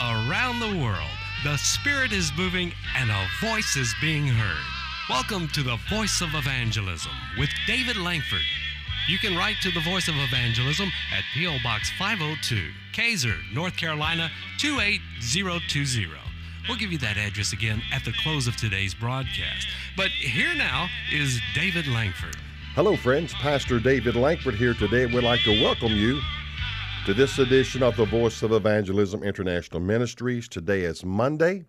Around the world, the Spirit is moving and a voice is being heard. Welcome to The Voice of Evangelism with David Lankford. You can write to The Voice of Evangelism at P.O. Box 502, Kaiser, North Carolina, 28020. We'll give you that address again at the close of today's broadcast. But here now is David Lankford. Hello, friends. Pastor David Lankford here today. We'd like to welcome you to this edition of the Voice of Evangelism International Ministries. Today is Monday,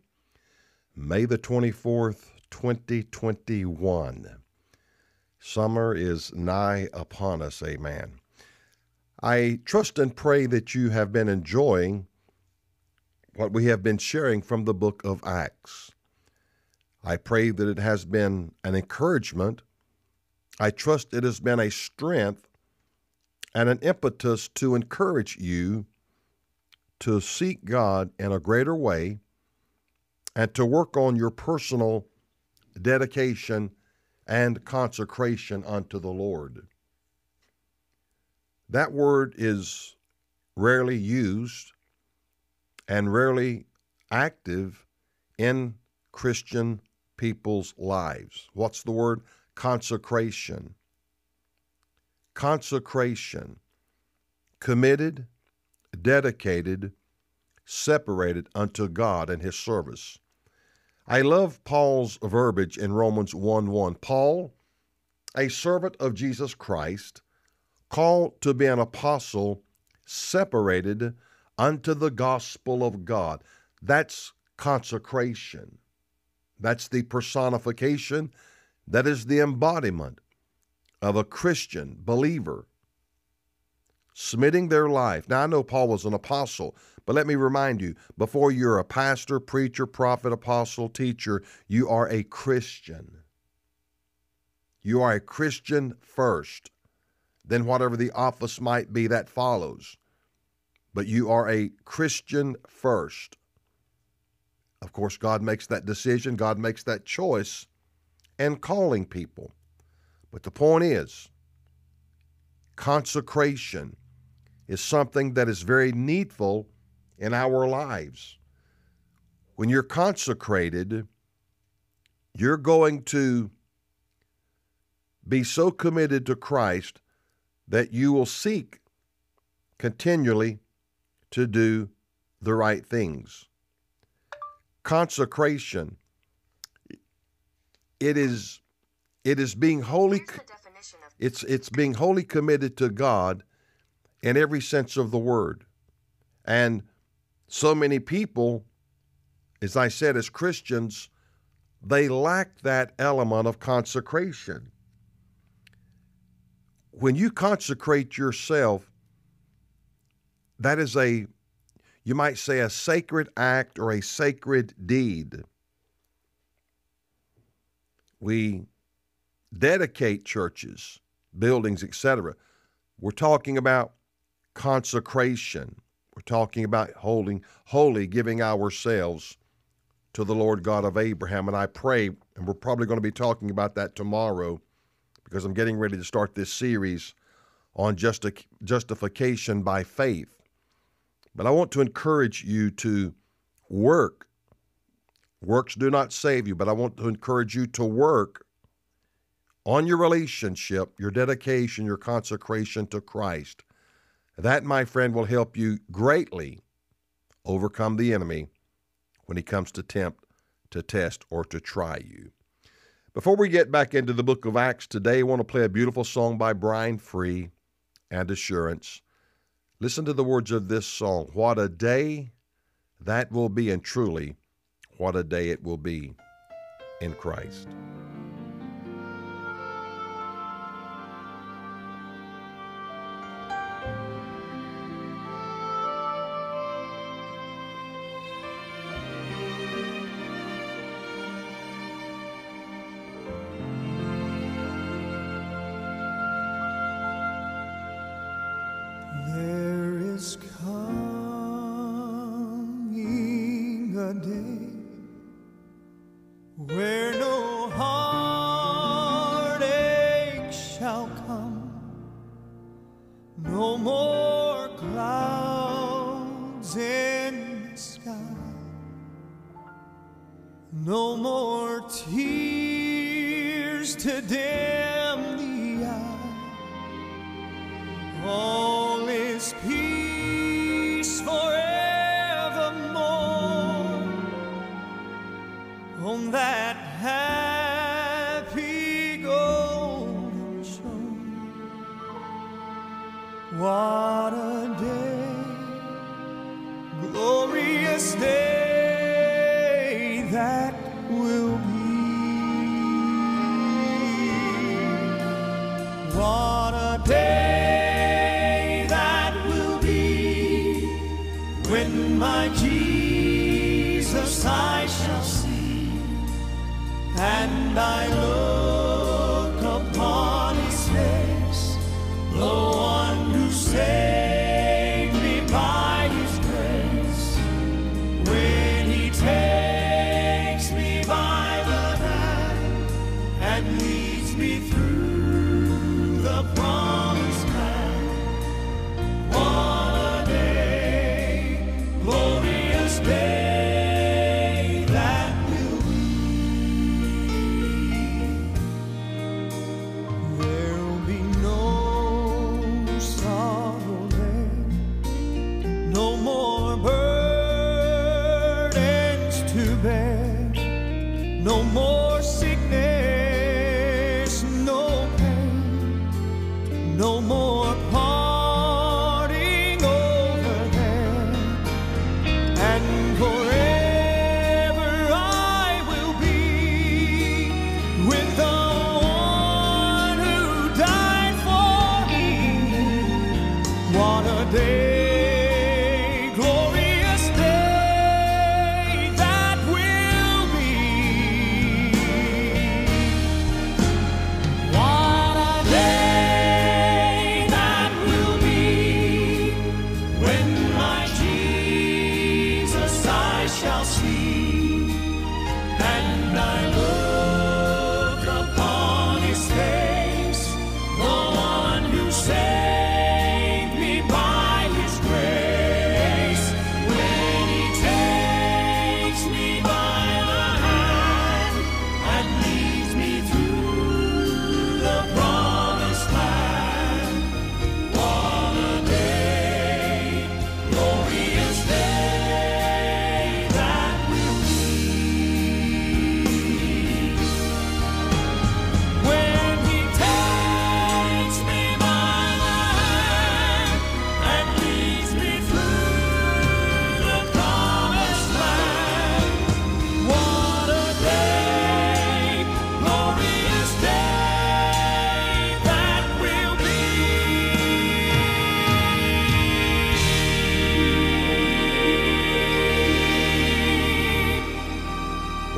May the 24th, 2021. Summer is nigh upon us, amen. I trust and pray that you have been enjoying what we have been sharing from the book of Acts. I pray that it has been an encouragement. I trust it has been a strength and an impetus to encourage you to seek God in a greater way and to work on your personal dedication and consecration unto the Lord. That word is rarely used and rarely active in Christian people's lives. What's the word? Consecration. Consecration, committed, dedicated, separated unto God and his service. I love Paul's verbiage in Romans 1:1. Paul, a servant of Jesus Christ, called to be an apostle, separated unto the gospel of God. That's consecration. That's the personification. That is the embodiment of a Christian believer submitting their life. Now, I know Paul was an apostle, but let me remind you, before you're a pastor, preacher, prophet, apostle, teacher, you are a Christian. You are a Christian first. Then whatever the office might be, that follows. But you are a Christian first. Of course, God makes that decision. God makes that choice and calling people. But the point is, consecration is something that is very needful in our lives. When you're consecrated, you're going to be so committed to Christ that you will seek continually to do the right things. Consecration, it is being wholly, it's being wholly committed to God in every sense of the word. And so many people, as I said, as Christians, they lack that element of consecration. When you consecrate yourself, that is a, you might say, a sacred act or a sacred deed. We dedicate churches, buildings, etc. We're talking about consecration. We're talking about holding holy, giving ourselves to the Lord God of Abraham. And I pray, and we're probably going to be talking about that tomorrow because I'm getting ready to start this series on justification by faith. But I want to encourage you to work. Works do not save you, but I want to encourage you to work on your relationship, your dedication, your consecration to Christ. That, my friend, will help you greatly overcome the enemy when he comes to tempt, to test, or to try you. Before we get back into the book of Acts today, I want to play a beautiful song by Brian Free and Assurance. Listen to the words of this song. What a day that will be, and truly, what a day it will be in Christ. There is coming a day where no heartache shall come, no more clouds in sky. No more tears to dim the eye. All is peace forevermore on that happy golden shore. What a day, glorious day. What a day that will be, when my Jesus I shall see, and I look upon his face, the one who saved me by his grace. When he takes me by the hand and leads me through the promised land. What a day, glorious day that will be. There'll be no sorrow there, no more burdens to bear, no more sickness. No more parting over there, and forever I will be with the one who died for me. What a day, glorious day that will be. What a day.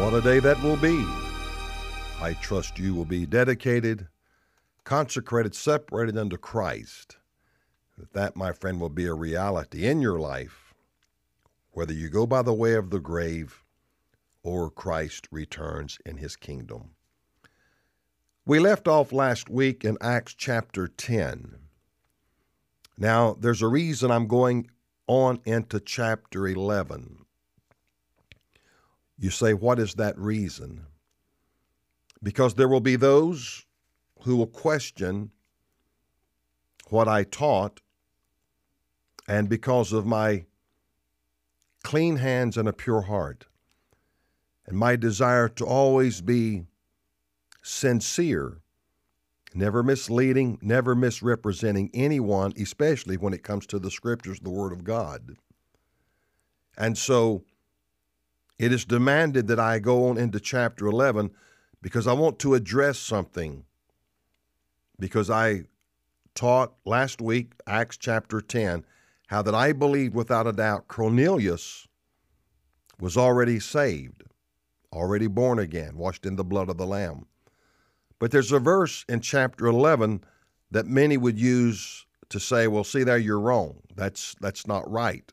What a day that will be. I trust you will be dedicated, consecrated, separated unto Christ. That, my friend, will be a reality in your life, whether you go by the way of the grave or Christ returns in his kingdom. We left off last week in Acts chapter 10. Now, there's a reason I'm going on into chapter 11. You say, what is that reason? Because there will be those who will question what I taught, and because of my clean hands and a pure heart, and my desire to always be sincere, never misleading, never misrepresenting anyone, especially when it comes to the Scriptures, the Word of God. And so, it is demanded that I go on into chapter 11 because I want to address something. Because I taught last week, Acts chapter 10, how that I believe without a doubt Cornelius was already saved, already born again, washed in the blood of the Lamb. But there's a verse in chapter 11 that many would use to say, well, see there, you're wrong. That's not right.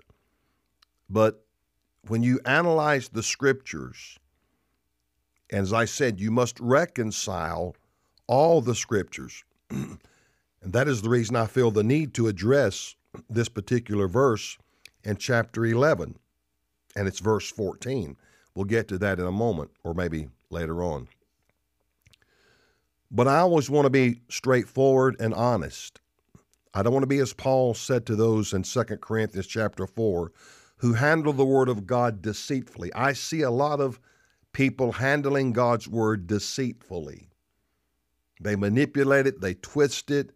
But when you analyze the Scriptures, and as I said, you must reconcile all the Scriptures. And that is the reason I feel the need to address this particular verse in chapter 11. and it's verse 14. We'll get to that in a moment, or maybe later on. But I always want to be straightforward and honest. I don't want to be as Paul said to those in 2 Corinthians chapter 4 who handle the word of God deceitfully. I see a lot of people handling God's word deceitfully. They manipulate it, they twist it,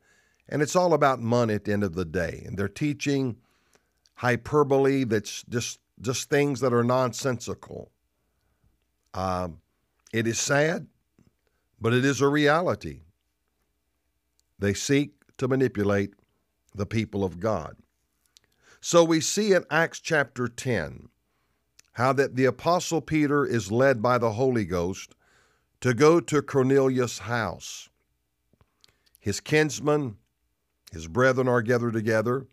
and it's all about money at the end of the day. And they're teaching hyperbole that's just things that are nonsensical. It is sad, but it is a reality. They seek to manipulate the people of God. So we see in Acts chapter 10 how that the Apostle Peter is led by the Holy Ghost to go to Cornelius' house. His kinsmen, his brethren are gathered together.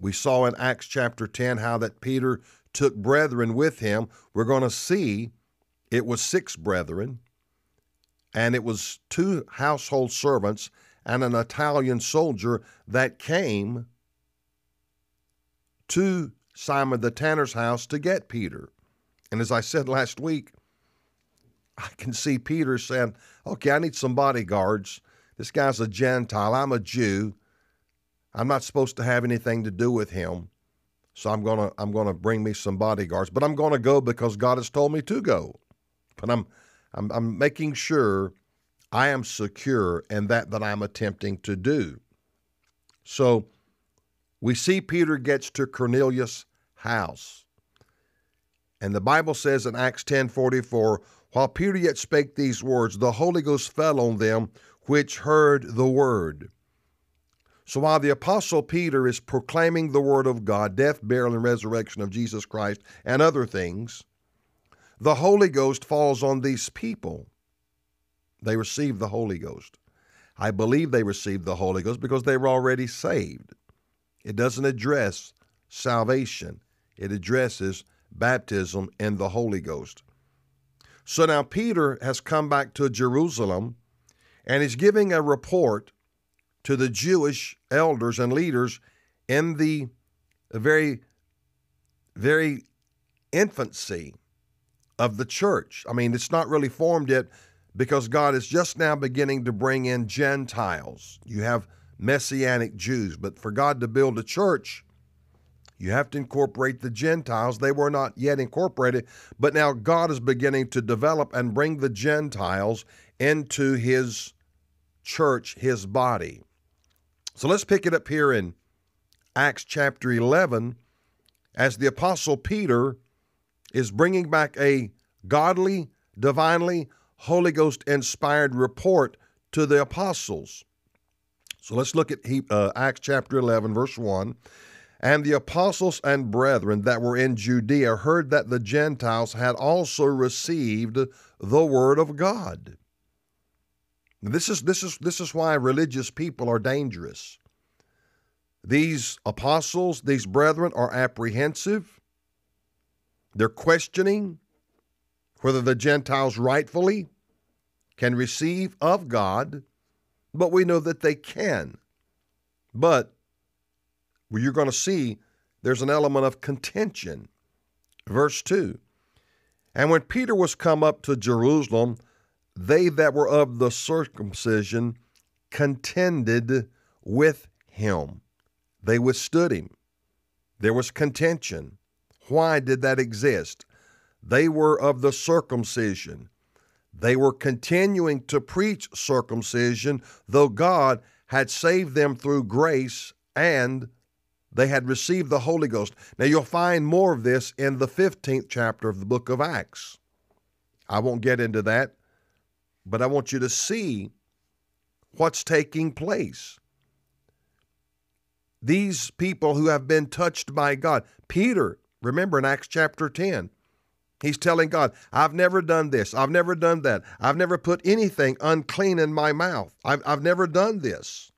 We saw in Acts chapter 10 how that Peter took brethren with him. We're going to see it was 6 brethren, and it was 2 household servants and an Italian soldier that came to Simon the Tanner's house to get Peter. And as I said last week, I can see Peter saying, okay, I need some bodyguards. This guy's a Gentile. I'm a Jew. I'm not supposed to have anything to do with him. So I'm gonna bring me some bodyguards. But I'm gonna go because God has told me to go. But I'm making sure I am secure in that I'm attempting to do. So we see Peter gets to Cornelius' house. And the Bible says in Acts 10:44, while Peter yet spake these words, the Holy Ghost fell on them which heard the word. So while the Apostle Peter is proclaiming the word of God, death, burial, and resurrection of Jesus Christ, and other things, the Holy Ghost falls on these people. They received the Holy Ghost. I believe they received the Holy Ghost because they were already saved. It doesn't address salvation. It addresses baptism in the Holy Ghost. So now Peter has come back to Jerusalem and is giving a report to the Jewish elders and leaders in the very, very infancy of the church. I mean, it's not really formed yet because God is just now beginning to bring in Gentiles. You have Messianic Jews, but for God to build a church, you have to incorporate the Gentiles. They were not yet incorporated, but now God is beginning to develop and bring the Gentiles into his church, his body. So let's pick it up here in Acts chapter 11 as the Apostle Peter is bringing back a godly, divinely, Holy Ghost-inspired report to the apostles. So let's look at Acts chapter 11, verse 1. And the apostles and brethren that were in Judea heard that the Gentiles had also received the word of God. This is why religious people are dangerous. These apostles, these brethren are apprehensive. They're questioning whether the Gentiles rightfully can receive of God, but we know that they can. But you're going to see there's an element of contention. Verse 2, and when Peter was come up to Jerusalem, they that were of the circumcision contended with him. They withstood him. There was contention. Why did that exist? They were of the circumcision. They were continuing to preach circumcision, though God had saved them through grace and they had received the Holy Ghost. Now you'll find more of this in the 15th chapter of the book of Acts. I won't get into that. But I want you to see what's taking place. These people who have been touched by God. Peter, remember in Acts chapter 10, he's telling God, I've never done this. I've never done that. I've never put anything unclean in my mouth. I've never done this.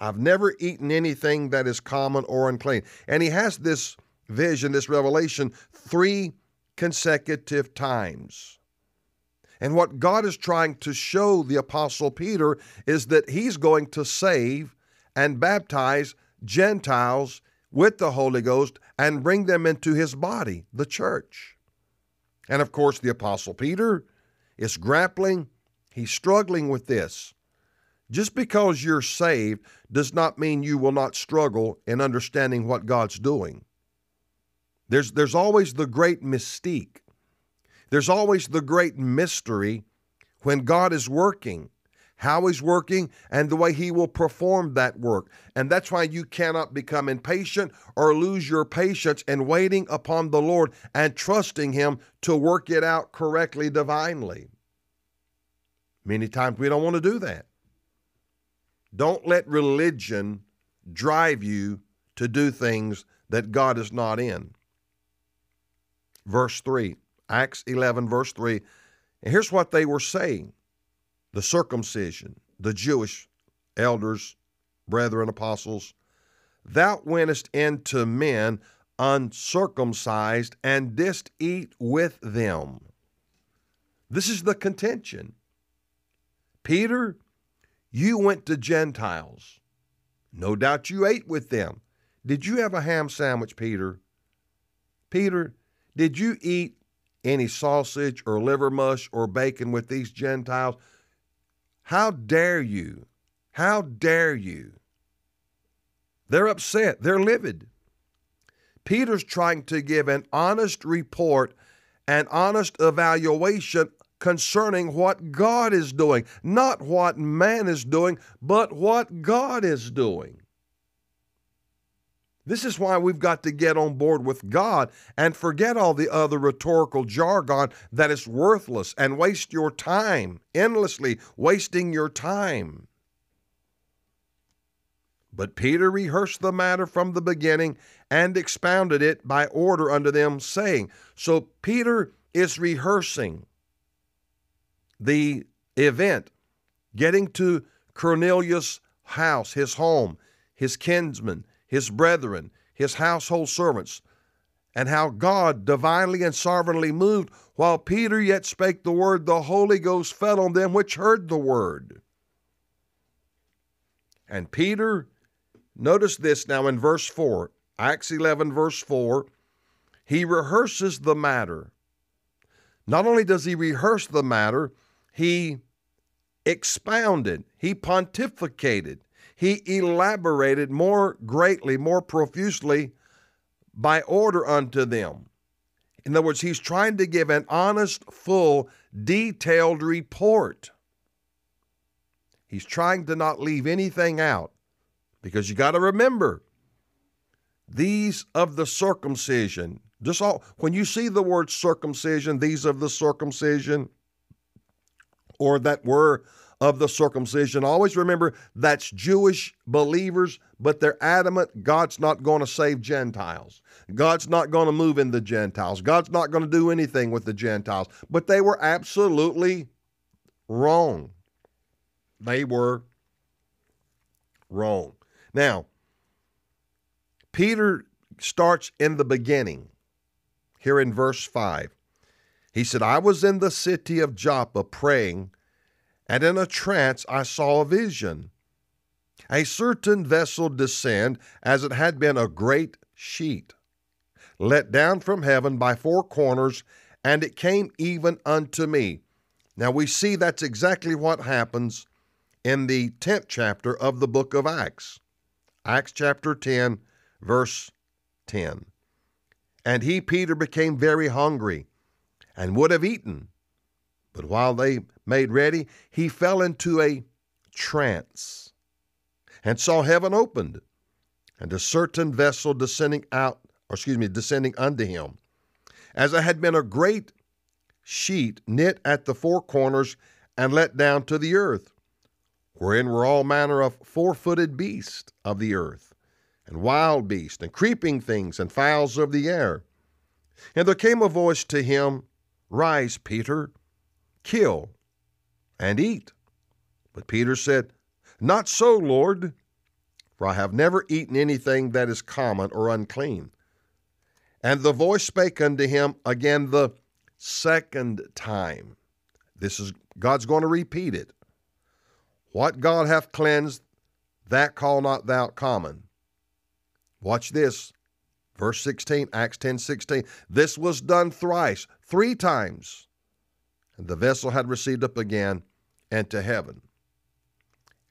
I've never eaten anything that is common or unclean. And he has this vision, this revelation, 3 consecutive times. And what God is trying to show the Apostle Peter is that he's going to save and baptize Gentiles with the Holy Ghost and bring them into his body, the church. And of course, the Apostle Peter is grappling. He's struggling with this. Just because you're saved does not mean you will not struggle in understanding what God's doing. There's always the great mystique. There's always the great mystery when God is working, how he's working, and the way he will perform that work. And that's why you cannot become impatient or lose your patience in waiting upon the Lord and trusting him to work it out correctly, divinely. Many times we don't want to do that. Don't let religion drive you to do things that God is not in. Verse 3, Acts 11, verse 3. And here's what they were saying. The circumcision, the Jewish elders, brethren, apostles, thou wentest in to men uncircumcised and didst eat with them. This is the contention. Peter, you went to Gentiles. No doubt you ate with them. Did you have a ham sandwich, Peter? Peter, did you eat any sausage or liver mush or bacon with these Gentiles? How dare you? How dare you? They're upset. They're livid. Peter's trying to give an honest report, an honest evaluation concerning what God is doing, not what man is doing, but what God is doing. This is why we've got to get on board with God and forget all the other rhetorical jargon that is worthless and waste your time, endlessly wasting your time. But Peter rehearsed the matter from the beginning and expounded it by order unto them, saying, so Peter is rehearsing the event, getting to Cornelius' house, his home, his kinsmen, his brethren, his household servants, and how God divinely and sovereignly moved while Peter yet spake the word, the Holy Ghost fell on them which heard the word. And Peter, notice this now in verse 4, Acts 11, verse 4, he rehearses the matter. Not only does he rehearse the matter, he expounded, he pontificated, he elaborated more greatly, more profusely by order unto them. In other words, he's trying to give an honest, full, detailed report. He's trying to not leave anything out, because you got to remember, these of the circumcision, just all, when you see the word circumcision, these of the circumcision, or that were of the circumcision, always remember that's Jewish believers, but they're adamant God's not going to save Gentiles. God's not going to move in the Gentiles. God's not going to do anything with the Gentiles. But they were absolutely wrong. They were wrong. Now, Peter starts in the beginning, here in verse 5. He said, I was in the city of Joppa praying, and in a trance I saw a vision, a certain vessel descend as it had been a great sheet, let down from heaven by four corners, and it came even unto me. Now we see that's exactly what happens in the 10th chapter of the book of Acts. Acts chapter 10, verse 10. And he, Peter, became very hungry and would have eaten, but while they made ready, he fell into a trance and saw heaven opened and a certain vessel descending unto him, as it had been a great sheet knit at the four corners and let down to the earth, wherein were all manner of four-footed beasts of the earth and wild beasts and creeping things and fowls of the air. And there came a voice to him, Rise, Peter, kill and eat. But Peter said, Not so, Lord, for I have never eaten anything that is common or unclean. And the voice spake unto him again the second time. God's going to repeat it. What God hath cleansed, that call not thou common. Watch this. Verse 16, Acts 10:16. This was done thrice, three times. And the vessel had received up again and to heaven.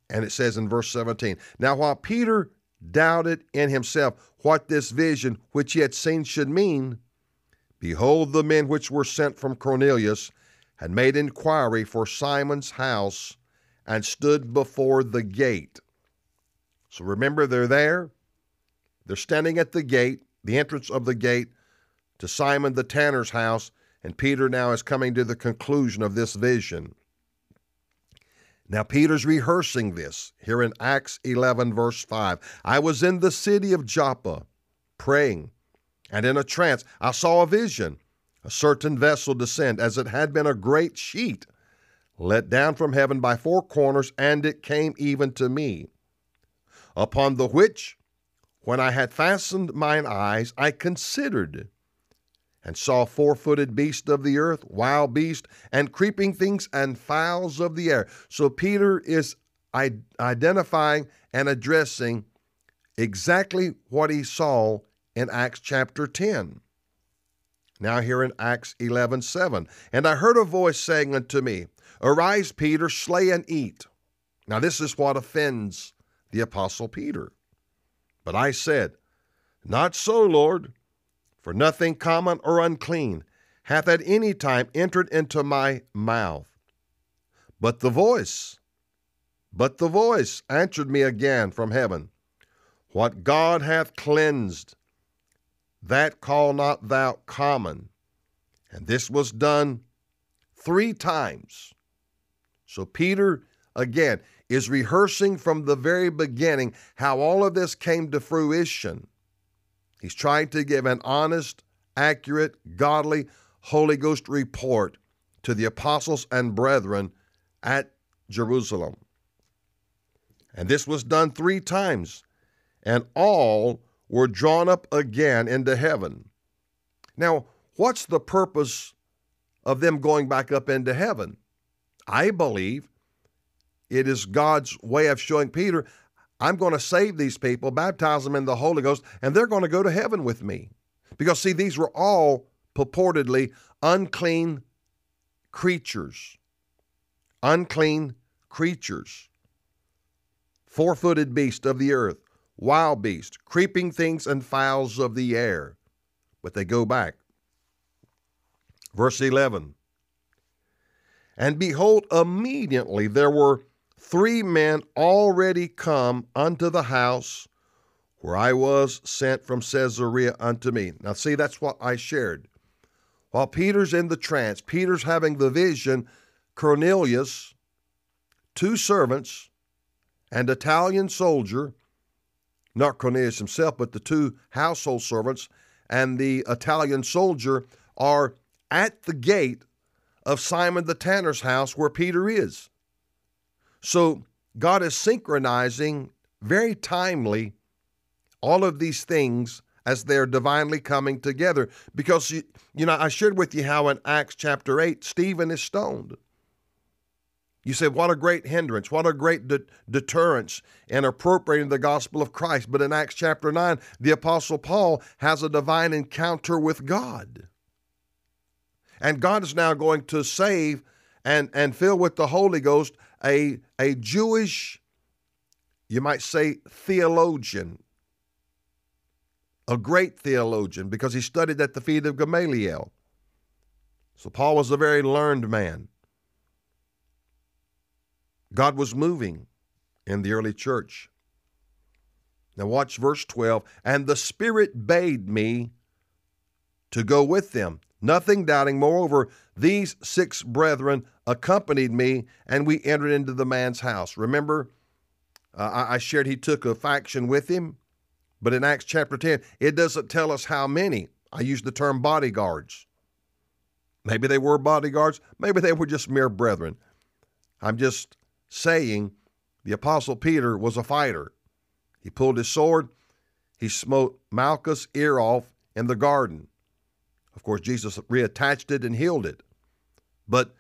And it says in verse 17, now while Peter doubted in himself what this vision which he had seen should mean, behold, the men which were sent from Cornelius had made inquiry for Simon's house and stood before the gate. So remember, they're there. They're standing at the gate, the entrance of the gate to Simon the tanner's house, and Peter now is coming to the conclusion of this vision. Now Peter's rehearsing this here in Acts 11, verse 5. I was in the city of Joppa praying, and in a trance I saw a vision, a certain vessel descend, as it had been a great sheet, let down from heaven by four corners, and it came even to me. Upon the which, when I had fastened mine eyes, I considered, and saw four-footed beasts of the earth, wild beasts, and creeping things, and fowls of the air. So Peter is identifying and addressing exactly what he saw in Acts chapter 10. Now here in Acts 11:7, and I heard a voice saying unto me, Arise, Peter, slay and eat. Now this is what offends the apostle Peter. But I said, Not so, Lord, for nothing common or unclean hath at any time entered into my mouth. But the voice answered me again from heaven, What God hath cleansed, that call not thou common. And this was done three times. So Peter, again, is rehearsing from the very beginning how all of this came to fruition. He's trying to give an honest, accurate, godly, Holy Ghost report to the apostles and brethren at Jerusalem. And this was done three times, and all were drawn up again into heaven. Now, what's the purpose of them going back up into heaven? I believe it is God's way of showing Peter, I'm going to save these people, baptize them in the Holy Ghost, and they're going to go to heaven with me. Because, see, these were all purportedly unclean creatures. Unclean creatures. Four-footed beasts of the earth, wild beasts, creeping things, and fowls of the air. But they go back. Verse 11. And behold, immediately there were three men already come unto the house where I was sent from Caesarea unto me. Now see, that's what I shared. While Peter's in the trance, Peter's having the vision, Cornelius, two servants, an Italian soldier, not Cornelius himself, but the two household servants and the Italian soldier are at the gate of Simon the tanner's house where Peter is. So God is synchronizing very timely all of these things as they're divinely coming together. Because, you know, I shared with you how in Acts chapter 8, Stephen is stoned. You say, what a great hindrance, what a great deterrence in appropriating the gospel of Christ. But in Acts chapter 9, the apostle Paul has a divine encounter with God. And God is now going to save and fill with the Holy Ghost a Jewish, you might say, theologian, a great theologian, because he studied at the feet of Gamaliel. So Paul was a very learned man. God was moving in the early church. Now watch verse 12. And the Spirit bade me to go with them, nothing doubting. Moreover, these six brethren accompanied me, and we entered into the man's house. Remember, I shared he took a faction with him, but in Acts chapter 10, it doesn't tell us how many. I used the term bodyguards. Maybe they were bodyguards. Maybe they were just mere brethren. I'm just saying the apostle Peter was a fighter. He pulled his sword. He smote Malchus' ear off in the garden. Of course, Jesus reattached it and healed it. But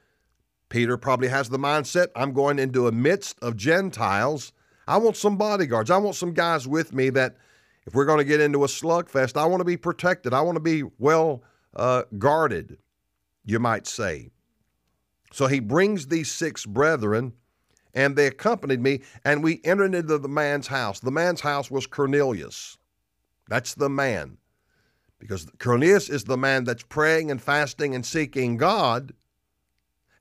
Peter probably has the mindset, I'm going into a midst of Gentiles. I want some bodyguards. I want some guys with me that If we're going to get into a slugfest, I want to be protected. I want to be well guarded, you might say. So he brings these six brethren, and they accompanied me, and we entered into the man's house. The man's house was Cornelius. That's the man. Because Cornelius is the man that's praying and fasting and seeking God,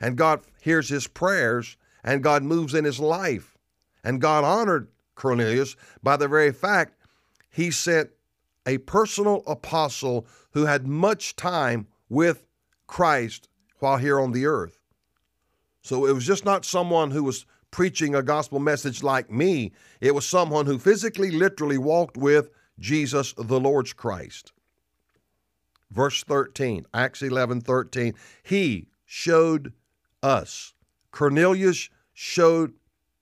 and God hears his prayers, and God moves in his life. And God honored Cornelius by the very fact he sent a personal apostle who had much time with Christ while here on the earth. So it was just not someone who was preaching a gospel message like me. It was someone who physically, literally walked with Jesus, the Lord's Christ. Verse 13, Acts 11:13. He showed us. Cornelius showed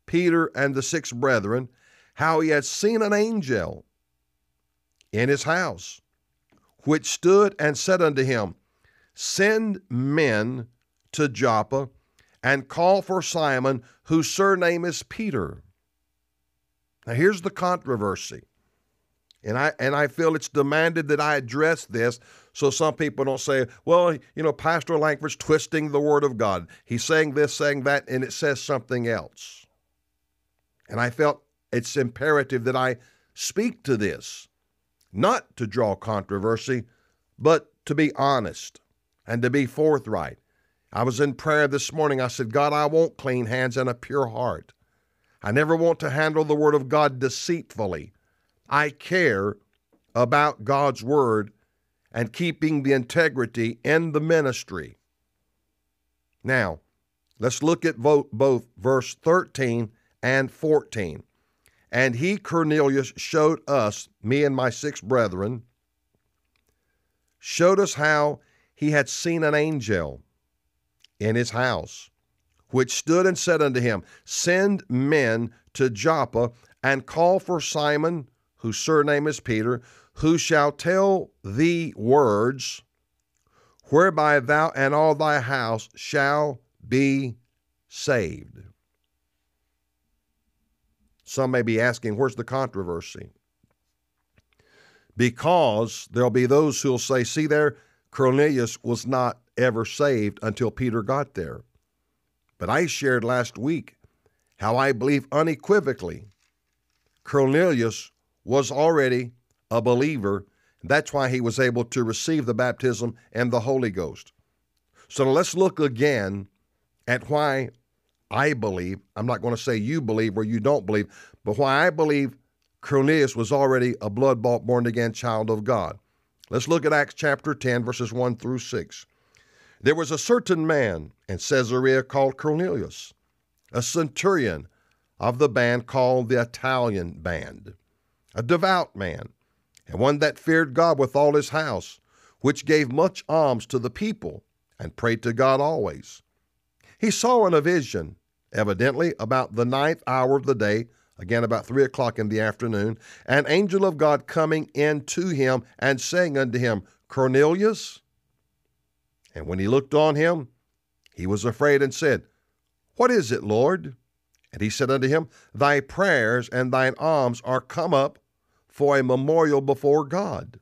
Peter and the six brethren how he had seen an angel in his house, which stood and said unto him, send men to Joppa and call for Simon, whose surname is Peter. Now here's the controversy. And I feel it's demanded that I address this so some people don't say, well, you know, Pastor Lankford's twisting the word of God. He's saying this, saying that, and it says something else. And I felt it's imperative that I speak to this, not to draw controversy, but to be honest and to be forthright. I was in prayer this morning. I said, God, I want clean hands and a pure heart. I never want to handle the word of God deceitfully. I care about God's word and keeping the integrity in the ministry. Now, let's look at both verse 13 and 14. And he, Cornelius, showed us, me and my six brethren, showed us how he had seen an angel in his house, which stood and said unto him, send men to Joppa and call for Simon, whose surname is Peter, who shall tell thee words, whereby thou and all thy house shall be saved. Some may be asking, where's the controversy? Because there'll be those who'll say, see there, Cornelius was not ever saved until Peter got there. But I shared last week how I believe unequivocally Cornelius was already a believer. That's why he was able to receive the baptism and the Holy Ghost. So let's look again at why I believe, I'm not going to say you believe or you don't believe, but why I believe Cornelius was already a blood-bought, born-again child of God. Let's look at Acts chapter 10, verses 1 through 6. There was a certain man in Caesarea called Cornelius, a centurion of the band called the Italian band, a devout man, and one that feared God with all his house, which gave much alms to the people and prayed to God always. He saw in a vision, evidently about the 9th hour of the day, again about 3 o'clock in the afternoon, an angel of God coming in to him and saying unto him, Cornelius. And when he looked on him, he was afraid and said, what is it, Lord? And he said unto him, thy prayers and thine alms are come up for a memorial before God.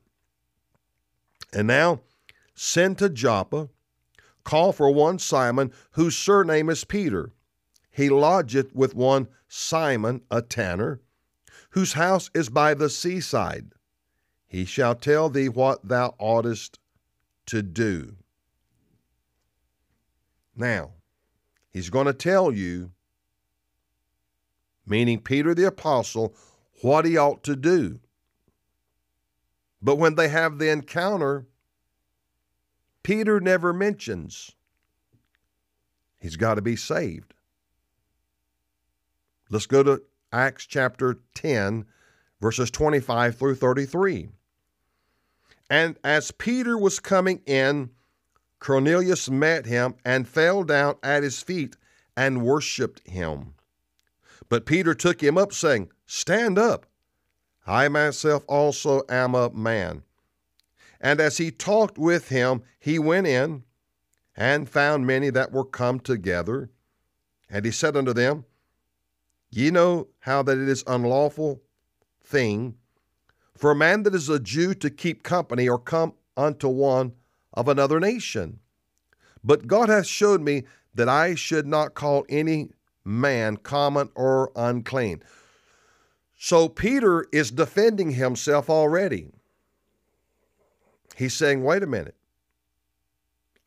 And now send to Joppa, call for one Simon, whose surname is Peter. He lodgeth with one Simon, a tanner, whose house is by the seaside. He shall tell thee what thou oughtest to do. Now, he's going to tell you, meaning Peter the apostle, what he ought to do. But when they have the encounter, Peter never mentions he's got to be saved. Let's go to Acts chapter 10, verses 25 through 33. And as Peter was coming in, Cornelius met him and fell down at his feet and worshiped him. But Peter took him up, saying, stand up, I myself also am a man. And as he talked with him, he went in and found many that were come together. And he said unto them, ye know how that it is an unlawful thing for a man that is a Jew to keep company or come unto one of another nation. But God hath showed me that I should not call any man common or unclean." So Peter is defending himself already. He's saying, wait a minute,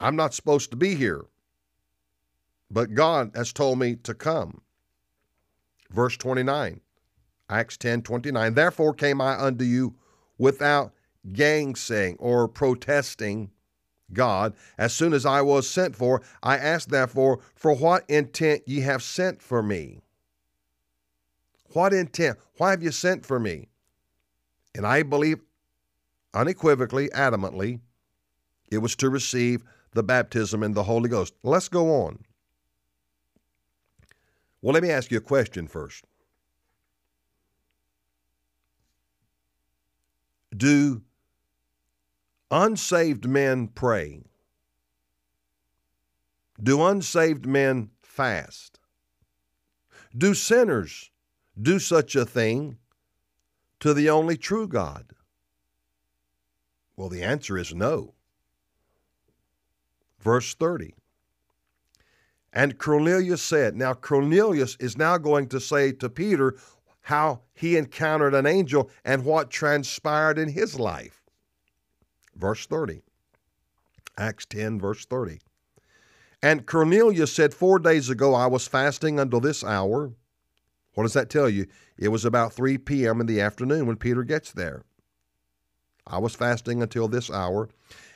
I'm not supposed to be here, but God has told me to come. Verse 29, Acts 10:29, "Therefore came I unto you without gainsaying," or protesting God, "as soon as I was sent for. I asked therefore, for what intent ye have sent for me?" What intent? Why have you sent for me? And I believe unequivocally, adamantly, it was to receive the baptism in the Holy Ghost. Let's go on. Well, let me ask you a question first. Do unsaved men pray? Do unsaved men fast? Do sinners do such a thing to the only true God? Well, the answer is no. Verse 30. And Cornelius said, now Cornelius is now going to say to Peter how he encountered an angel and what transpired in his life. Verse 30, Acts 10, verse 30. And Cornelius said, 4 days ago I was fasting until this hour. What does that tell you? It was about 3 p.m. in the afternoon when Peter gets there. I was fasting until this hour.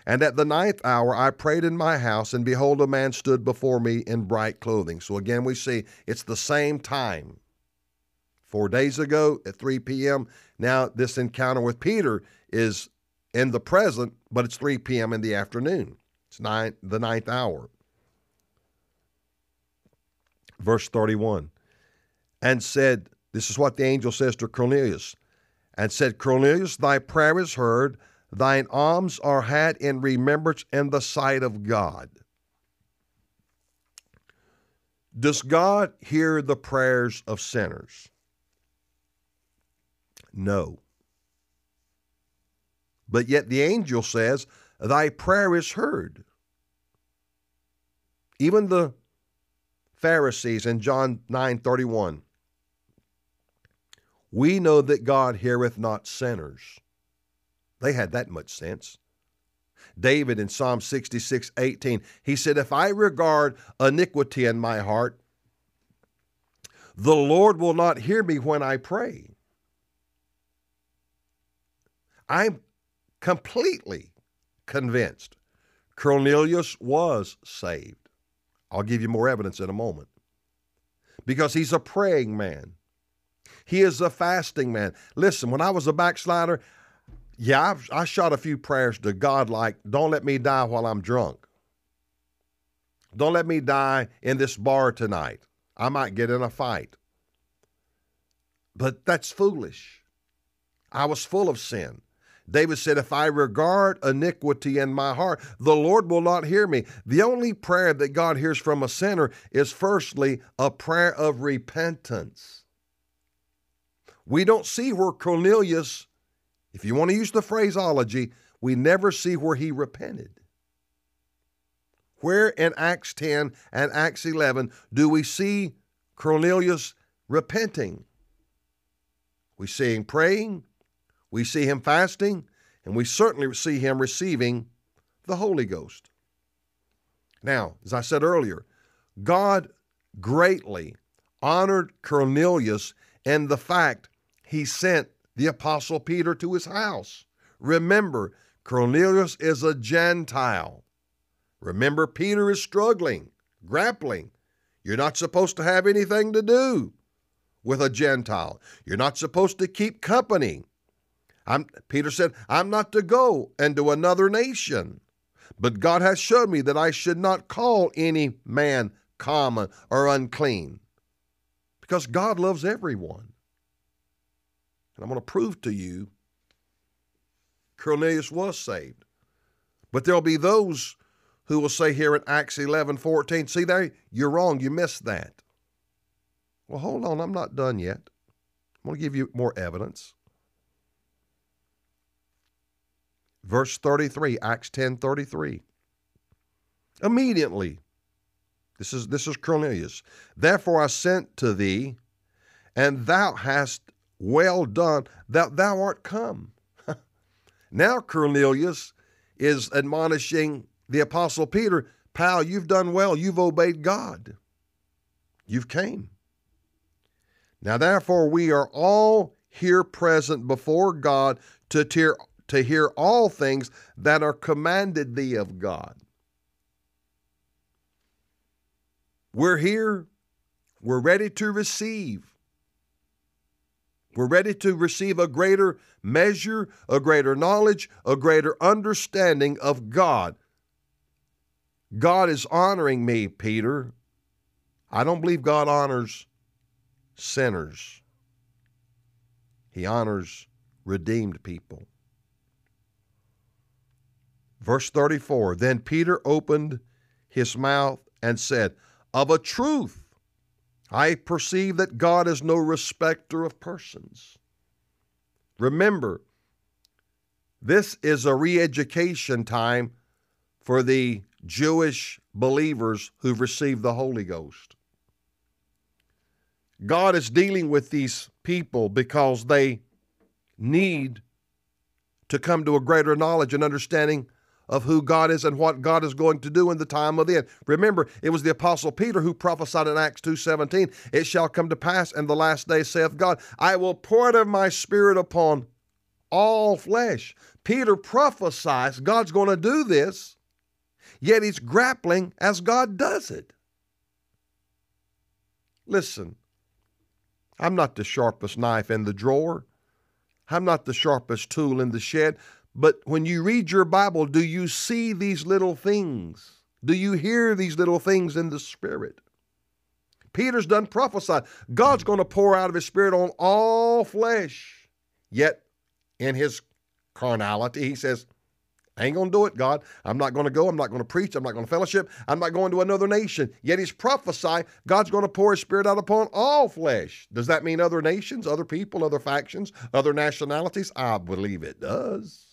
And at the 9th hour I prayed in my house, and behold, a man stood before me in bright clothing. So again we see it's the same time. 4 days ago at 3 p.m. Now this encounter with Peter is in the present, but it's 3 p.m. in the afternoon. It's the 9th hour. Verse 31, and said, this is what the angel says to Cornelius, and said, Cornelius, thy prayer is heard, thine alms are had in remembrance in the sight of God. Does God hear the prayers of sinners? No. But yet the angel says, thy prayer is heard. Even the Pharisees in John 9:31, we know that God heareth not sinners. They had that much sense. David in Psalm 66:18, he said, if I regard iniquity in my heart, the Lord will not hear me when I pray. I'm completely convinced Cornelius was saved. I'll give you more evidence in a moment. Because he's a praying man. He is a fasting man. Listen, when I was a backslider, yeah, I shot a few prayers to God like, don't let me die while I'm drunk. Don't let me die in this bar tonight. I might get in a fight. But that's foolish. I was full of sin. David said, if I regard iniquity in my heart, the Lord will not hear me. The only prayer that God hears from a sinner is firstly a prayer of repentance. We don't see where Cornelius, if you want to use the phraseology, we never see where he repented. Where in Acts 10 and Acts 11 do we see Cornelius repenting? We see him praying, we see him fasting, and we certainly see him receiving the Holy Ghost. Now, as I said earlier, God greatly honored Cornelius in the fact he sent the Apostle Peter to his house. Remember, Cornelius is a Gentile. Remember, Peter is struggling, grappling. You're not supposed to have anything to do with a Gentile. You're not supposed to keep company. Peter said, I'm not to go into another nation, but God has showed me that I should not call any man common or unclean, because God loves everyone. And I'm going to prove to you Cornelius was saved. But there'll be those who will say here in Acts 11:14, see there, you're wrong, you missed that. Well, hold on, I'm not done yet. I'm going to give you more evidence. Verse 33, Acts 10:33. Immediately, this is Cornelius. Therefore I sent to thee, and thou hast well done that thou art come. Now Cornelius is admonishing the Apostle Peter, pal, you've done well. You've obeyed God. You've came. Now, therefore, we are all here present before God to hear all things that are commanded thee of God. We're here. We're ready to receive. We're ready to receive a greater measure, a greater knowledge, a greater understanding of God. God is honoring me, Peter. I don't believe God honors sinners. He honors redeemed people. Verse 34, then Peter opened his mouth and said, of a truth, I perceive that God is no respecter of persons. Remember, this is a re-education time for the Jewish believers who've received the Holy Ghost. God is dealing with these people because they need to come to a greater knowledge and understanding of who God is and what God is going to do in the time of the end. Remember, it was the Apostle Peter who prophesied in Acts 2:17, it shall come to pass in the last day, saith God, I will pour out of my spirit upon all flesh. Peter prophesies God's going to do this, yet he's grappling as God does it. Listen, I'm not the sharpest knife in the drawer. I'm not the sharpest tool in the shed. But when you read your Bible, do you see these little things? Do you hear these little things in the Spirit? Peter's done prophesied. God's going to pour out of his Spirit on all flesh. Yet in his carnality, he says, I ain't going to do it, God. I'm not going to go. I'm not going to preach. I'm not going to fellowship. I'm not going to another nation. Yet he's prophesying God's going to pour his Spirit out upon all flesh. Does that mean other nations, other people, other factions, other nationalities? I believe it does.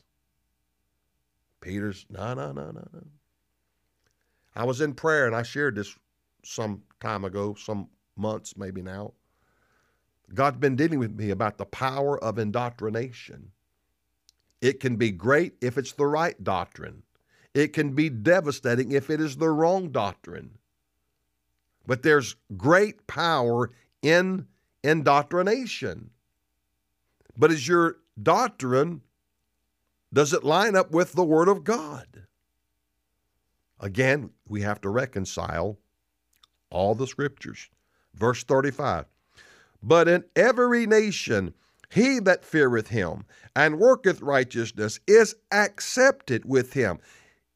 Peter's, no. I was in prayer, and I shared this some time ago, some months maybe now. God's been dealing with me about the power of indoctrination. It can be great if it's the right doctrine. It can be devastating if it is the wrong doctrine. But there's great power in indoctrination. But is your doctrine, does it line up with the Word of God? Again, we have to reconcile all the Scriptures. Verse 35, but in every nation he that feareth him and worketh righteousness is accepted with him.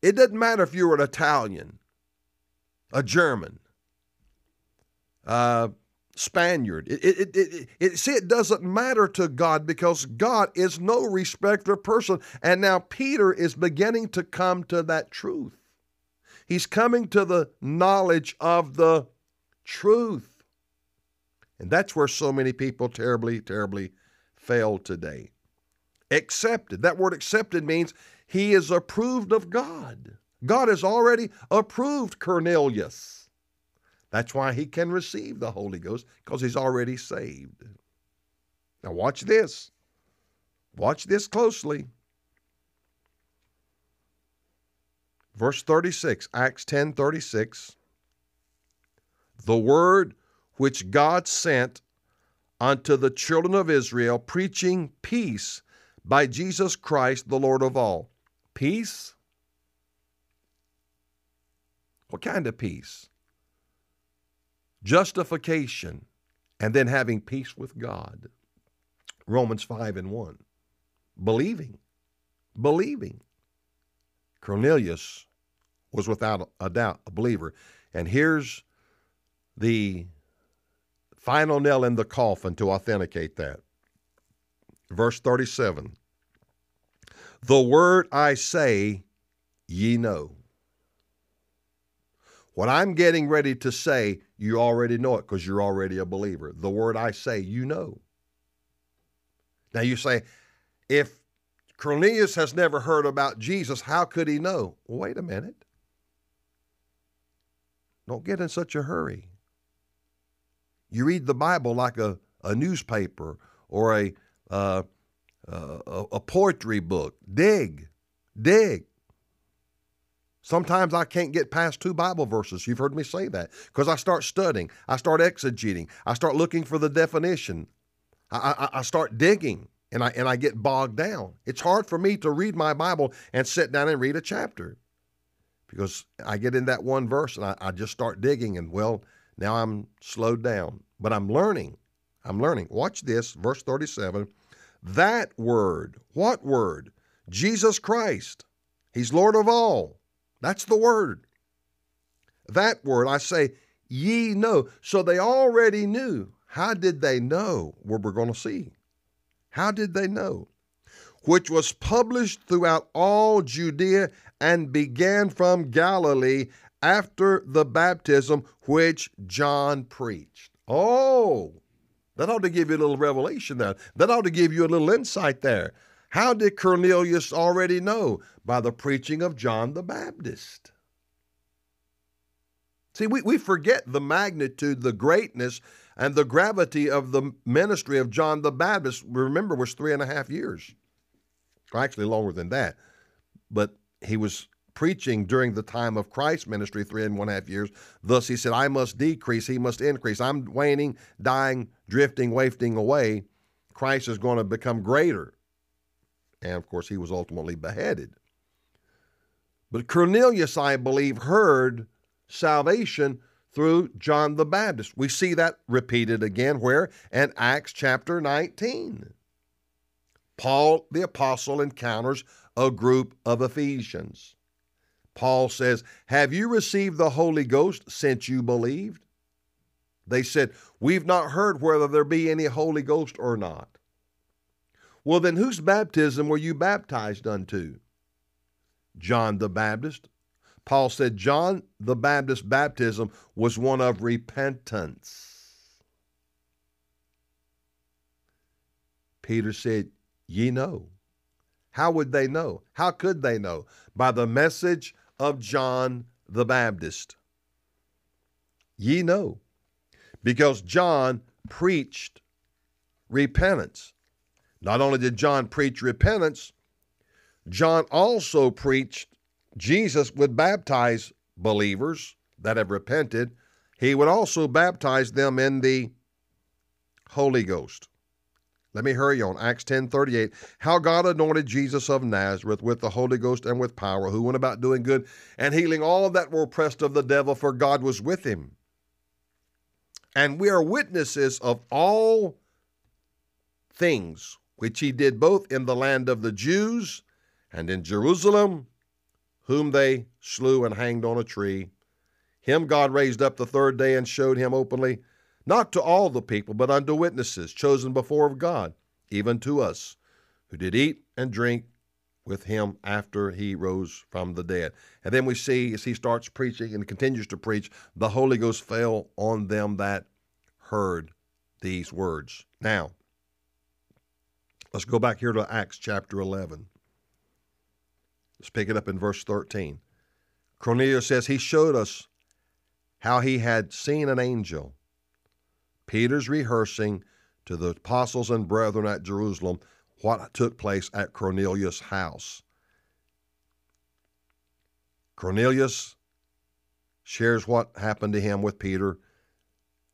It doesn't matter if you're an Italian, a German, Spaniard. See, it doesn't matter to God because God is no respecter of person. And now Peter is beginning to come to that truth. He's coming to the knowledge of the truth. And that's where so many people terribly, terribly fail today. Accepted. That word accepted means he is approved of God. God has already approved Cornelius. That's why he can receive the Holy Ghost, because he's already saved. Now watch this. Watch this closely. Verse 36, Acts 10:36. The word which God sent unto the children of Israel, preaching peace by Jesus Christ, the Lord of all. Peace? What kind of peace? Justification, and then having peace with God. Romans 5:1. Believing. Cornelius was without a doubt a believer. And here's the final nail in the coffin to authenticate that. Verse 37. The word I say, ye know. What I'm getting ready to say, you already know it because you're already a believer. The word I say, you know. Now you say, if Cornelius has never heard about Jesus. How could he know? Wait a minute. Don't get in such a hurry. You read the Bible like a newspaper or a poetry book. Dig. Sometimes I can't get past two Bible verses. You've heard me say that because I start studying. I start exegeting. I start looking for the definition. I start digging and I get bogged down. It's hard for me to read my Bible and sit down and read a chapter because I get in that one verse and I just start digging and, well, now I'm slowed down. But I'm learning. Watch this, verse 37. That word. What word? Jesus Christ. He's Lord of all. That's the word. That word, I say, ye know. So they already knew. How did they know? Well, we're going to see. How did they know? Which was published throughout all Judea and began from Galilee after the baptism which John preached. Oh, that ought to give you a little revelation there. That ought to give you a little insight there. How did Cornelius already know? By the preaching of John the Baptist. See, we forget the magnitude, the greatness, and the gravity of the ministry of John the Baptist. Remember, it was 3.5 years. Or actually longer than that. But he was preaching during the time of Christ's ministry, 3.5 years. Thus he said, I must decrease, he must increase. I'm waning, dying, drifting, wafting away. Christ is going to become greater. And, of course, he was ultimately beheaded. But Cornelius, I believe, heard salvation through John the Baptist. We see that repeated again where? In Acts chapter 19. Paul the apostle encounters a group of Ephesians. Paul says, have you received the Holy Ghost since you believed? They said, we've not heard whether there be any Holy Ghost or not. Well, then whose baptism were you baptized unto? John the Baptist. Paul said John the Baptist's baptism was one of repentance. Peter said, ye know. How would they know? How could they know? By the message of John the Baptist. Ye know. Because John preached repentance. Not only did John preach repentance, John also preached Jesus would baptize believers that have repented. He would also baptize them in the Holy Ghost. Let me hurry on. Acts 10:38. How God anointed Jesus of Nazareth with the Holy Ghost and with power, who went about doing good and healing all that were oppressed of the devil, for God was with him. And we are witnesses of all things which he did both in the land of the Jews and in Jerusalem, whom they slew and hanged on a tree. Him God raised up the third day and showed him openly, not to all the people, but unto witnesses, chosen before of God, even to us, who did eat and drink with him after he rose from the dead. And then we see as he starts preaching and continues to preach, the Holy Ghost fell on them that heard these words. Now, let's go back here to Acts chapter 11. Let's pick it up in verse 13. Cornelius says, he showed us how he had seen an angel. Peter's rehearsing to the apostles and brethren at Jerusalem what took place at Cornelius' house. Cornelius shares what happened to him with Peter.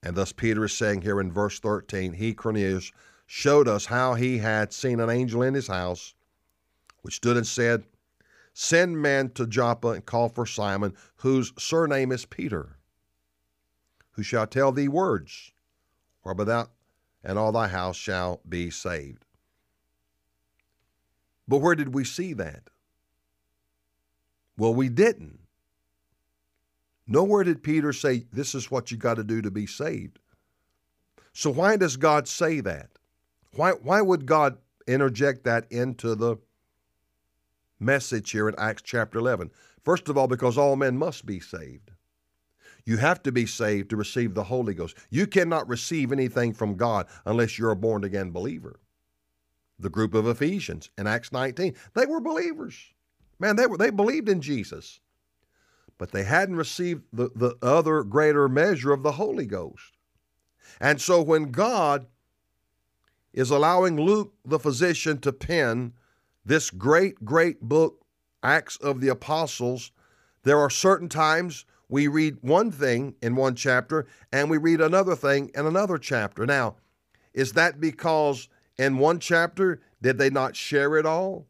And thus Peter is saying here in verse 13, he, Cornelius, showed us how he had seen an angel in his house, which stood and said, send men to Joppa and call for Simon, whose surname is Peter, who shall tell thee words, whereby thou and all thy house shall be saved. But where did we see that? Well, we didn't. Nowhere did Peter say, this is what you got to do to be saved. So why does God say that? Why would God interject that into the message here in Acts chapter 11? First of all, because all men must be saved. You have to be saved to receive the Holy Ghost. You cannot receive anything from God unless you're a born-again believer. the group of Ephesians in Acts 19. They were believers. Man, they believed in Jesus, but they hadn't received the other greater measure of the Holy Ghost. And so when God is allowing Luke, the physician, to pen this great, great book, Acts of the Apostles, there are certain times we read one thing in one chapter and we read another thing in another chapter. Now, is that because in one chapter, did they not share it all?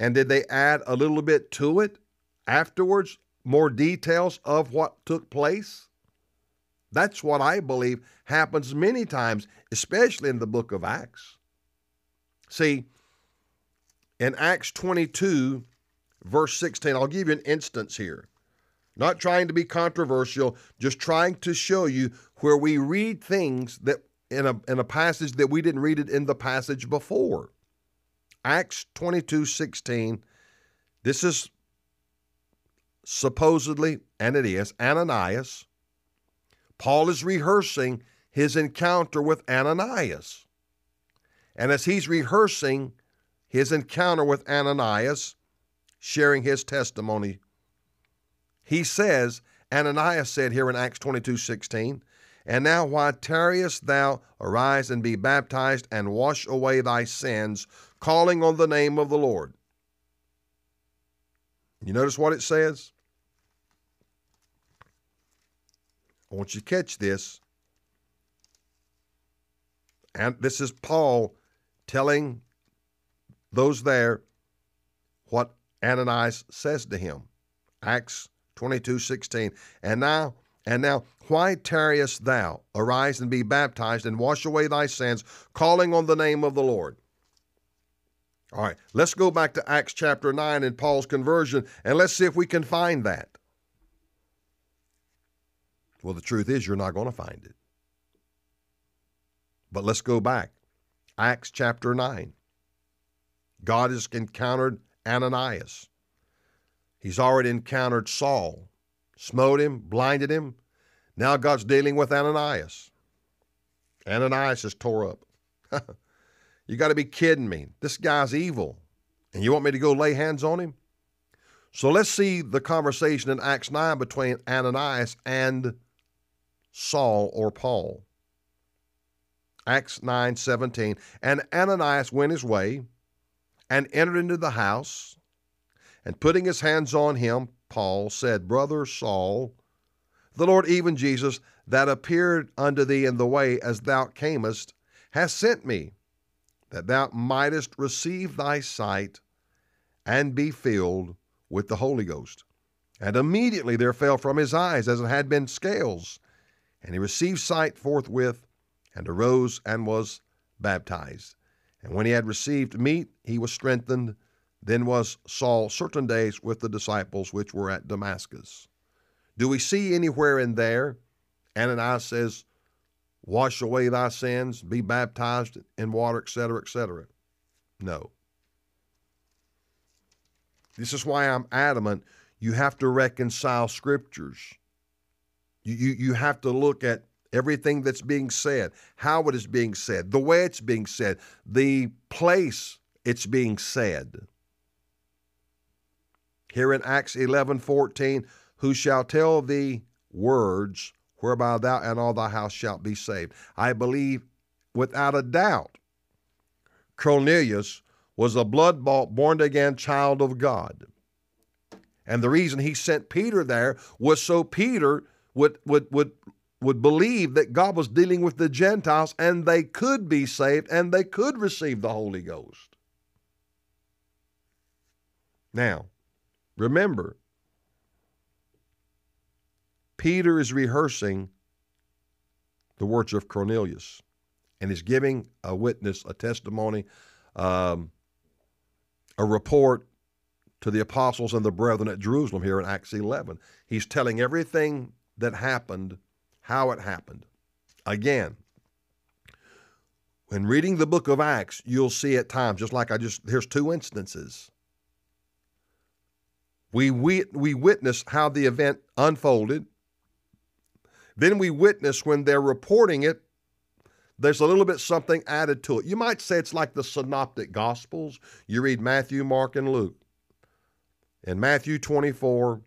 And did they add a little bit to it afterwards, more details of what took place? That's what I believe happens many times, especially in the book of Acts. See, in Acts 22, verse 16, I'll give you an instance here. Not trying to be controversial, just trying to show you where we read things that in a passage that we didn't read it in the passage before. Acts 22:16. This is supposedly, and it is, Ananias. Paul is rehearsing his encounter with Ananias. And as he's rehearsing his encounter with Ananias, sharing his testimony, he says, Ananias said here in Acts 22:16, "And now why tarriest thou? Arise and be baptized and wash away thy sins, calling on the name of the Lord." You notice what it says? I want you to catch this. And this is Paul telling those there what Ananias says to him. Acts 22:16. And now, why tarriest thou? Arise and be baptized and wash away thy sins, calling on the name of the Lord. All right, let's go back to Acts chapter 9 and Paul's conversion, and let's see if we can find that. Well, the truth is you're not going to find it. But let's go back. Acts chapter 9. God has encountered Ananias. He's already encountered Saul, smote him, blinded him. Now God's dealing with Ananias. Ananias is tore up. You got to be kidding me. This guy's evil. And you want me to go lay hands on him? So let's see the conversation in Acts 9 between Ananias and Saul or Paul. Acts 9:17. And Ananias went his way and entered into the house, and putting his hands on him, Paul said, "Brother Saul, the Lord, even Jesus, that appeared unto thee in the way as thou camest, hath sent me, that thou mightest receive thy sight and be filled with the Holy Ghost. And immediately there fell from his eyes as it had been scales, and he received sight forthwith, and arose and was baptized. And when he had received meat, he was strengthened. Then was Saul certain days with the disciples which were at Damascus." Do we see anywhere in there, Ananias says, wash away thy sins, be baptized in water, etc., etc.? No. This is why I'm adamant. You have to reconcile scriptures. You have to look at everything that's being said, how it is being said, the way it's being said, the place it's being said. Here in Acts 11:14, "Who shall tell thee words whereby thou and all thy house shalt be saved?" I believe without a doubt Cornelius was a blood-bought, born-again child of God. And the reason he sent Peter there was so Peter would believe that God was dealing with the Gentiles and they could be saved and they could receive the Holy Ghost. Now, remember, Peter is rehearsing the words of Cornelius and is giving a witness, a testimony, a report to the apostles and the brethren at Jerusalem here in Acts 11. He's telling everything that happened, how it happened. Again, when reading the book of Acts, you'll see at times, just like here's two instances. We witness how the event unfolded. Then we witness when they're reporting it, There's a little bit something added to it. You might say it's like the synoptic gospels. You read Matthew, Mark, and Luke. In Matthew 24,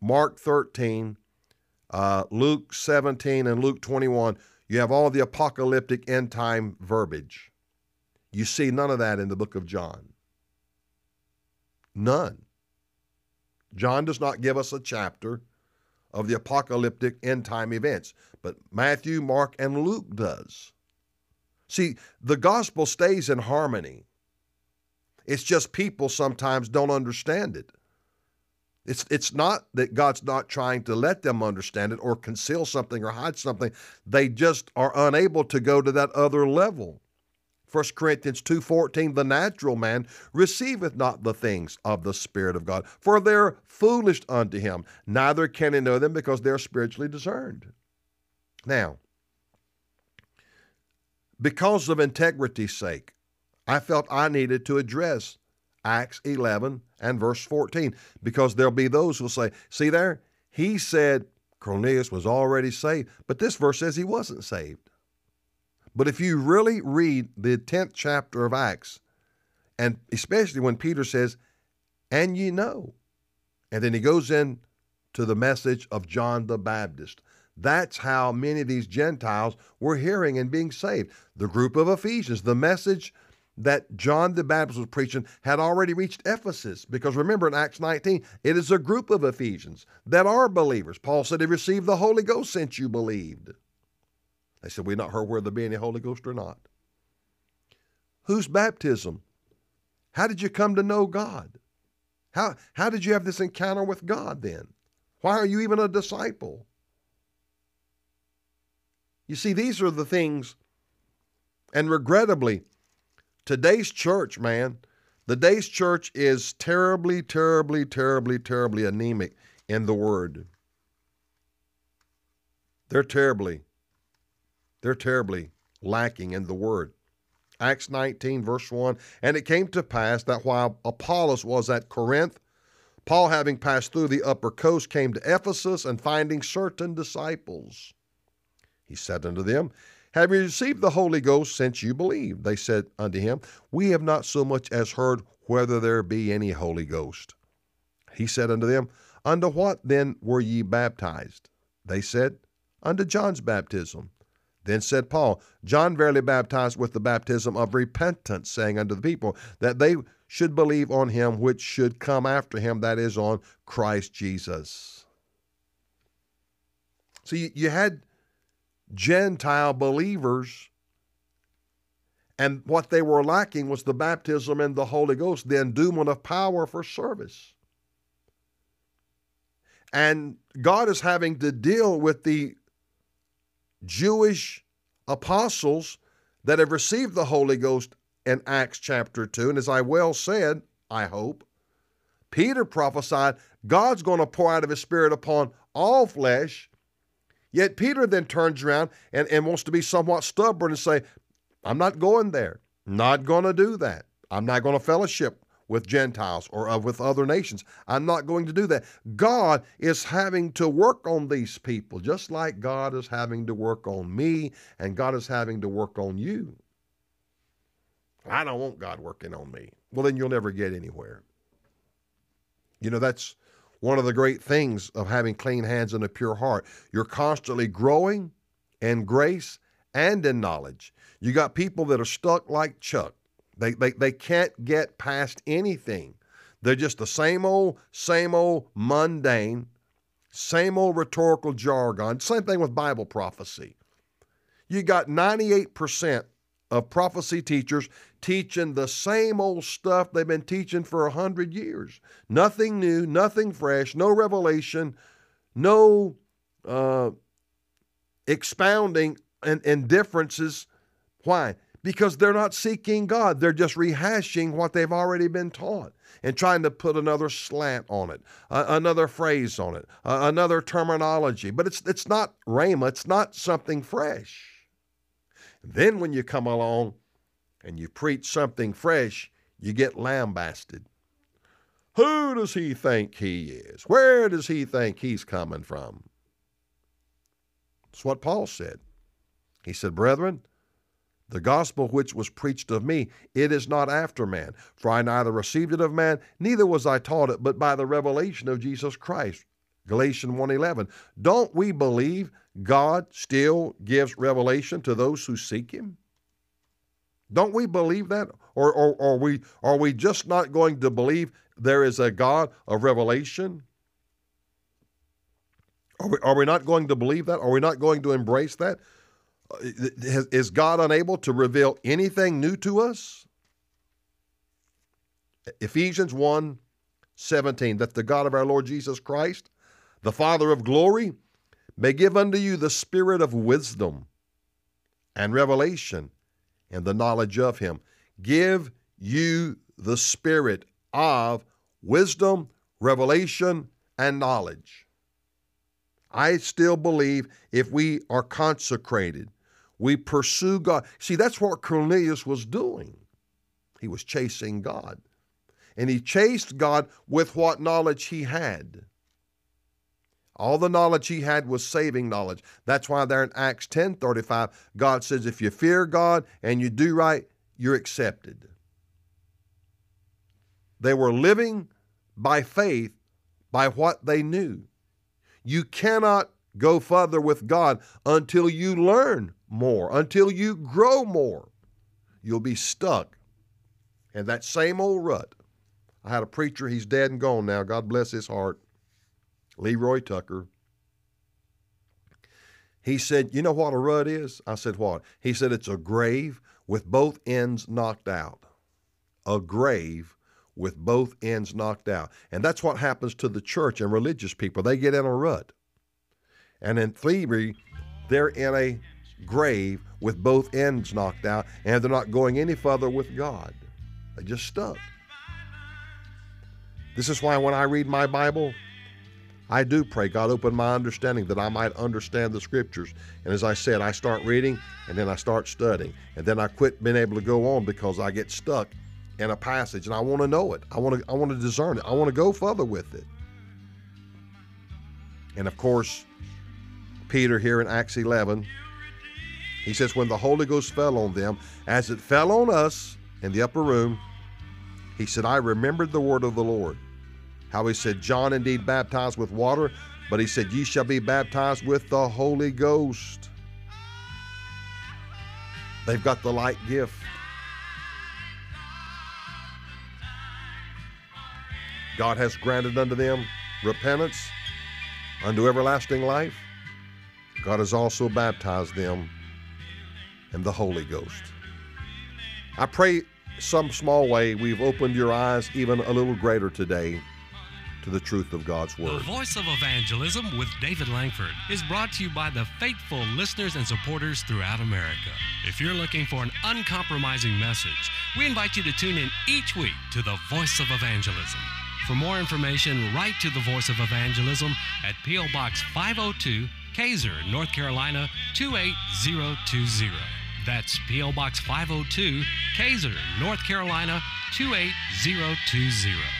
Mark 13, Luke 17, and Luke 21, you have all the apocalyptic end time verbiage. You see none of that in the book of John. None. John does not give us a chapter of the apocalyptic end time events, but Matthew, Mark, and Luke does. See, the gospel stays in harmony. It's just people sometimes don't understand it. It's not that God's not trying to let them understand it or conceal something or hide something. They just are unable to go to that other level. 1 Corinthians 2:14, the natural man receiveth not the things of the Spirit of God, for they're foolish unto him. Neither can he know them because they're spiritually discerned. Now, because of integrity's sake, I felt I needed to address Acts 11 and verse 14, because there'll be those who'll say, see there, he said Cornelius was already saved, but this verse says he wasn't saved. But if you really read the 10th chapter of Acts, and especially when Peter says, and ye know, and then he goes in to the message of John the Baptist. That's how many of these Gentiles were hearing and being saved. The group of Ephesians, the message that John the Baptist was preaching had already reached Ephesus. Because remember in Acts 19, it is a group of Ephesians that are believers. Paul said, they received the Holy Ghost since you believed. They said, we've not heard whether there be any Holy Ghost or not. Whose baptism? How did you come to know God? How did you have this encounter with God then? Why are you even a disciple? You see, these are the things, and regrettably, today's church, man, today's church is terribly, terribly, terribly, terribly anemic in the Word. They're terribly lacking in the Word. Acts 19, verse 1, and it came to pass that while Apollos was at Corinth, Paul, having passed through the upper coast, came to Ephesus, and finding certain disciples, he said unto them, have you received the Holy Ghost since you believed? They said unto him, we have not so much as heard whether there be any Holy Ghost. He said unto them, unto what then were ye baptized? They said, unto John's baptism. Then said Paul, John verily baptized with the baptism of repentance, saying unto the people that they should believe on him which should come after him, that is, on Christ Jesus. So you had Gentile believers, and what they were lacking was the baptism and the Holy Ghost, the endowment of power for service. And God is having to deal with the Jewish apostles that have received the Holy Ghost in Acts chapter 2. And as I well said, I hope, Peter prophesied God's going to pour out of his Spirit upon all flesh. Yet Peter then turns around and wants to be somewhat stubborn and say, I'm not going there. Not going to do that. I'm not going to fellowship with Gentiles or with other nations. I'm not going to do that. God is having to work on these people, just like God is having to work on me, and God is having to work on you. I don't want God working on me. Well, then you'll never get anywhere. You know, that's one of the great things of having clean hands and a pure heart. You're constantly growing in grace and in knowledge. You got people that are stuck like Chuck. They can't get past anything. They're just the same old mundane, same old rhetorical jargon. Same thing with Bible prophecy. You got 98% of prophecy teachers teaching the same old stuff they've been teaching for 100 years. Nothing new, nothing fresh, no revelation, no expounding and differences. Why? Because they're not seeking God. They're just rehashing what they've already been taught and trying to put another slant on it, another phrase on it, another terminology. But it's not rhema. It's not something fresh. Then when you come along and you preach something fresh, you get lambasted. Who does he think he is? Where does he think he's coming from? That's what Paul said. He said, brethren, The gospel which was preached of me, it is not after man. For I neither received it of man, neither was I taught it, but by the revelation of Jesus Christ. Galatians 1:11. Don't we believe God still gives revelation to those who seek Him? Don't we believe that? Or are we just not going to believe there is a God of revelation? Are we not going to believe that? Are we not going to embrace that? Is God unable to reveal anything new to us? Ephesians 1:17, that the God of our Lord Jesus Christ, the Father of glory, may give unto you the spirit of wisdom and revelation and the knowledge of Him. Give you the spirit of wisdom, revelation, and knowledge. I still believe if we are consecrated, we pursue God. See, that's what Cornelius was doing. He was chasing God. And he chased God with what knowledge he had. All the knowledge he had was saving knowledge. That's why there in Acts 10:35, God says, if you fear God and you do right, you're accepted. They were living by faith by what they knew. You cannot go further with God until you learn more, until you grow more. You'll be stuck in that same old rut. I had a preacher, he's dead and gone now. God bless his heart. Leroy Tucker. He said, you know what a rut is? I said, what? He said, it's a grave with both ends knocked out. A grave with both ends knocked out. And that's what happens to the church and religious people. They get in a rut. And in theory, they're in a grave with both ends knocked out, and they're not going any further with God. They're just stuck. This is why when I read my Bible, I do pray, God, open my understanding that I might understand the Scriptures. And as I said, I start reading, and then I start studying. And then I quit being able to go on because I get stuck in a passage, and I want to know it. I want to discern it. I want to go further with it. And of course, Peter here in Acts 11, he says, when the Holy Ghost fell on them, as it fell on us in the upper room, he said, I remembered the word of the Lord. How he said, John indeed baptized with water, but he said, ye shall be baptized with the Holy Ghost. They've got the light gift. God has granted unto them repentance unto everlasting life. God has also baptized them in the Holy Ghost. I pray some small way we've opened your eyes even a little greater today to the truth of God's Word. The Voice of Evangelism with David Lankford is brought to you by the faithful listeners and supporters throughout America. If you're looking for an uncompromising message, we invite you to tune in each week to The Voice of Evangelism. For more information, write to The Voice of Evangelism at P.O. Box 502, Kaiser, North Carolina, 28020. That's P.O. Box 502, Kaiser, North Carolina, 28020.